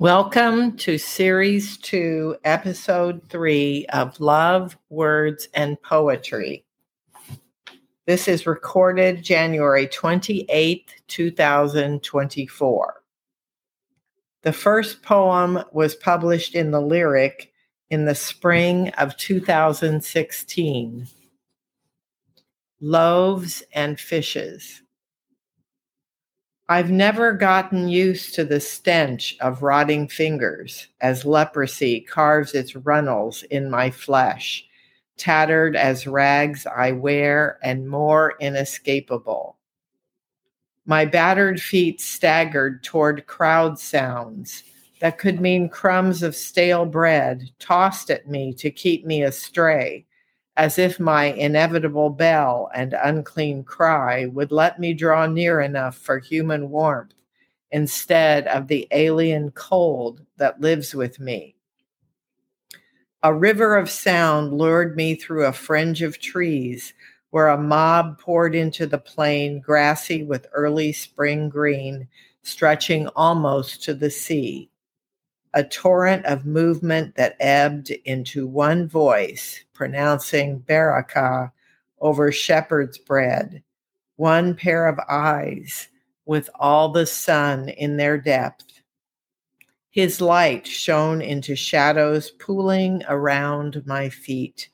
Welcome to Series 2, Episode 3 of Love, Words, and Poetry. This is recorded January 28, 2024. The first poem was published in The Lyric in the spring of 2016. Loaves and Fishes. I've never gotten used to the stench of rotting fingers as leprosy carves its runnels in my flesh, tattered as rags I wear and more inescapable. My battered feet staggered toward crowd sounds that could mean crumbs of stale bread tossed at me to keep me astray, as if my inevitable bell and unclean cry would let me draw near enough for human warmth instead of the alien cold that lives with me. A river of sound lured me through a fringe of trees where a mob poured into the plain, grassy with early spring green, stretching almost to the sea. A torrent of movement that ebbed into one voice, pronouncing Berakah over shepherd's bread, one pair of eyes with all the sun in their depth. His light shone into shadows pooling around my feet,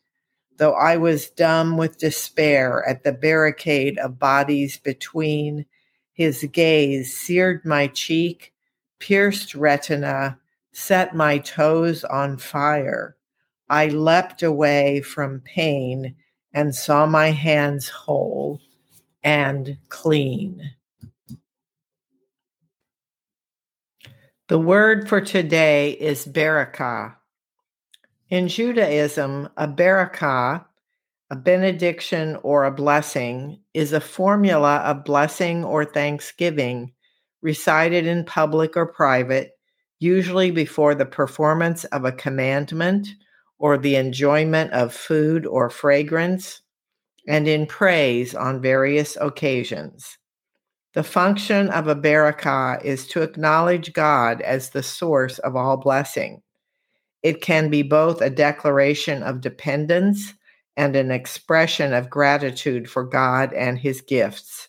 though I was dumb with despair at the barricade of bodies between. His gaze seared my cheek, pierced retina, set my toes on fire. I leapt away from pain and saw my hands whole and clean. The word for today is Berakah. In Judaism, a Berakah, a benediction or a blessing, is a formula of blessing or thanksgiving recited in public or private, usually before the performance of a commandment or the enjoyment of food or fragrance, and in praise on various occasions. The function of a Berakah is to acknowledge God as the source of all blessing. It can be both a declaration of dependence and an expression of gratitude for God and his gifts.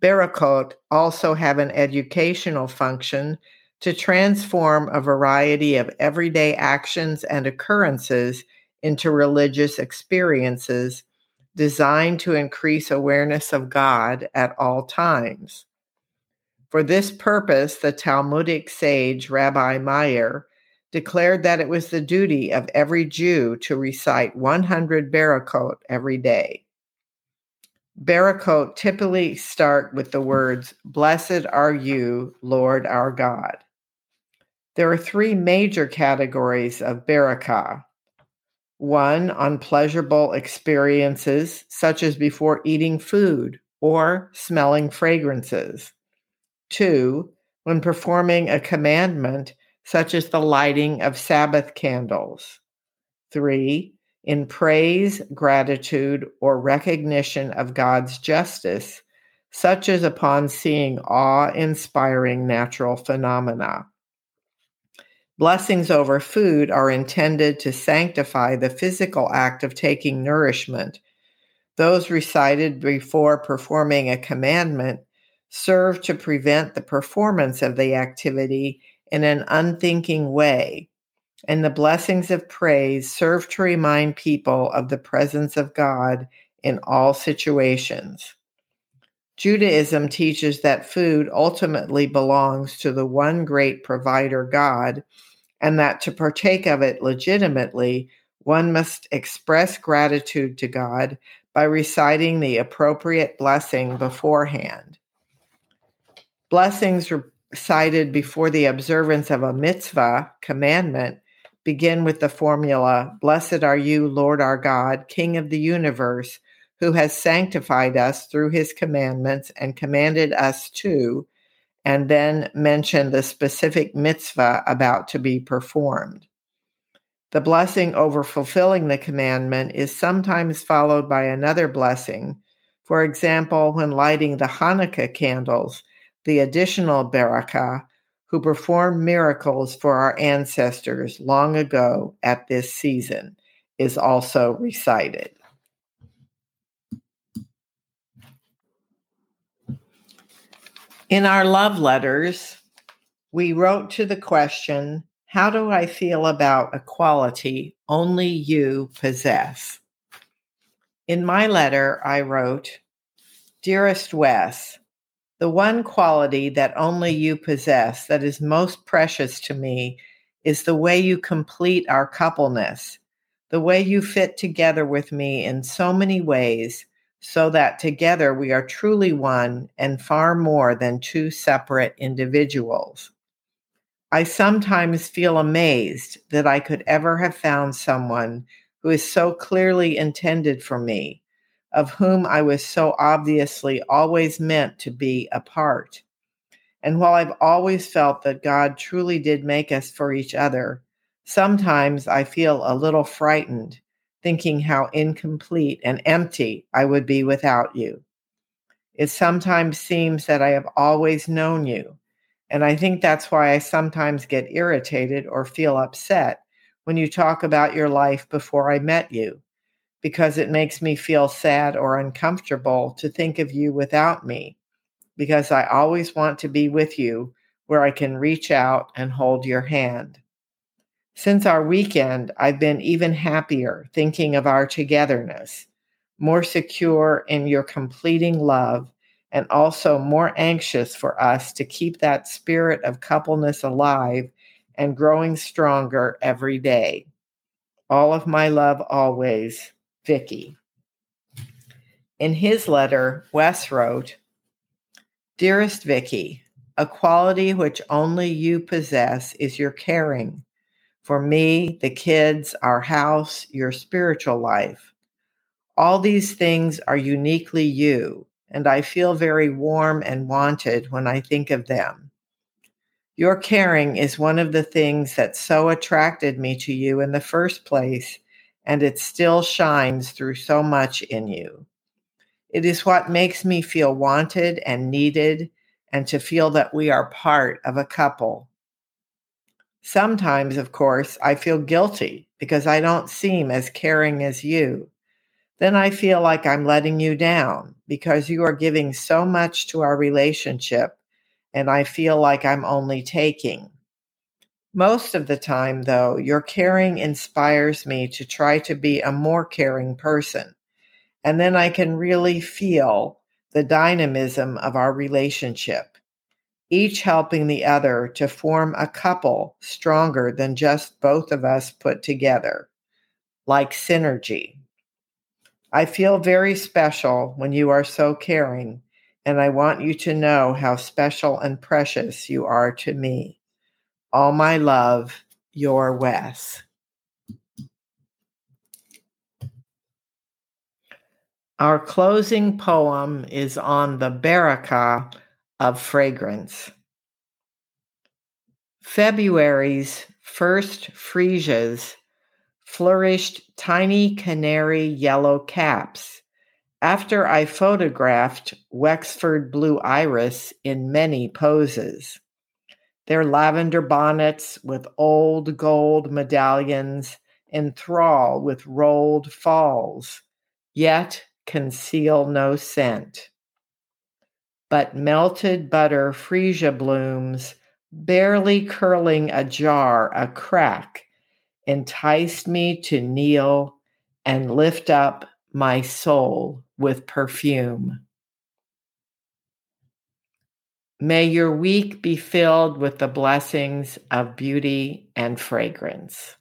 Berakot also have an educational function to transform a variety of everyday actions and occurrences into religious experiences designed to increase awareness of God at all times. For this purpose, the Talmudic sage Rabbi Meyer declared that it was the duty of every Jew to recite 100 Berakot every day. Berakot typically start with the words, "Blessed are you, Lord our God." There are three major categories of Berakah. One, on pleasurable experiences, such as before eating food or smelling fragrances. Two, when performing a commandment, such as the lighting of Sabbath candles. Three, in praise, gratitude, or recognition of God's justice, such as upon seeing awe-inspiring natural phenomena. Blessings over food are intended to sanctify the physical act of taking nourishment. Those recited before performing a commandment serve to prevent the performance of the activity in an unthinking way, and the blessings of praise serve to remind people of the presence of God in all situations. Judaism teaches that food ultimately belongs to the one great provider, God, and that to partake of it legitimately, one must express gratitude to God by reciting the appropriate blessing beforehand. Blessings recited before the observance of a mitzvah, commandment, begin with the formula, "Blessed are you, Lord our God, King of the universe, who has sanctified us through his commandments and commanded us to," and then mention the specific mitzvah about to be performed. The blessing over fulfilling the commandment is sometimes followed by another blessing. For example, when lighting the Hanukkah candles, the additional Berakah who performed miracles for our ancestors long ago at this season, is also recited. In our love letters, we wrote to the question, how do I feel about a quality only you possess? In my letter, I wrote, Dearest Wes, the one quality that only you possess that is most precious to me is the way you complete our coupleness, the way you fit together with me in so many ways, so that together we are truly one and far more than two separate individuals. I sometimes feel amazed that I could ever have found someone who is so clearly intended for me, of whom I was so obviously always meant to be a part. And while I've always felt that God truly did make us for each other, sometimes I feel a little frightened, thinking how incomplete and empty I would be without you. It sometimes seems that I have always known you, and I think that's why I sometimes get irritated or feel upset when you talk about your life before I met you, because it makes me feel sad or uncomfortable to think of you without me, because I always want to be with you where I can reach out and hold your hand. Since our weekend, I've been even happier thinking of our togetherness, more secure in your completing love, and also more anxious for us to keep that spirit of coupleness alive and growing stronger every day. All of my love always, Vicky. In his letter, Wes wrote, Dearest Vicky, a quality which only you possess is your caring. For me, the kids, our house, your spiritual life. All these things are uniquely you, and I feel very warm and wanted when I think of them. Your caring is one of the things that so attracted me to you in the first place, and it still shines through so much in you. It is what makes me feel wanted and needed, and to feel that we are part of a couple. Sometimes, of course, I feel guilty because I don't seem as caring as you. Then I feel like I'm letting you down because you are giving so much to our relationship, and I feel like I'm only taking. Most of the time, though, your caring inspires me to try to be a more caring person, and then I can really feel the dynamism of our relationship, each helping the other to form a couple stronger than just both of us put together, like synergy. I feel very special when you are so caring, and I want you to know how special and precious you are to me. All my love, your Wes. Our closing poem is on the Berakah of fragrance. February's first freesias flourished tiny canary yellow caps after I photographed Wexford blue iris in many poses. Their lavender bonnets with old gold medallions enthral with rolled falls, yet conceal no scent. But melted butter freesia blooms, barely curling ajar a crack, enticed me to kneel and lift up my soul with perfume. May your week be filled with the blessings of beauty and fragrance.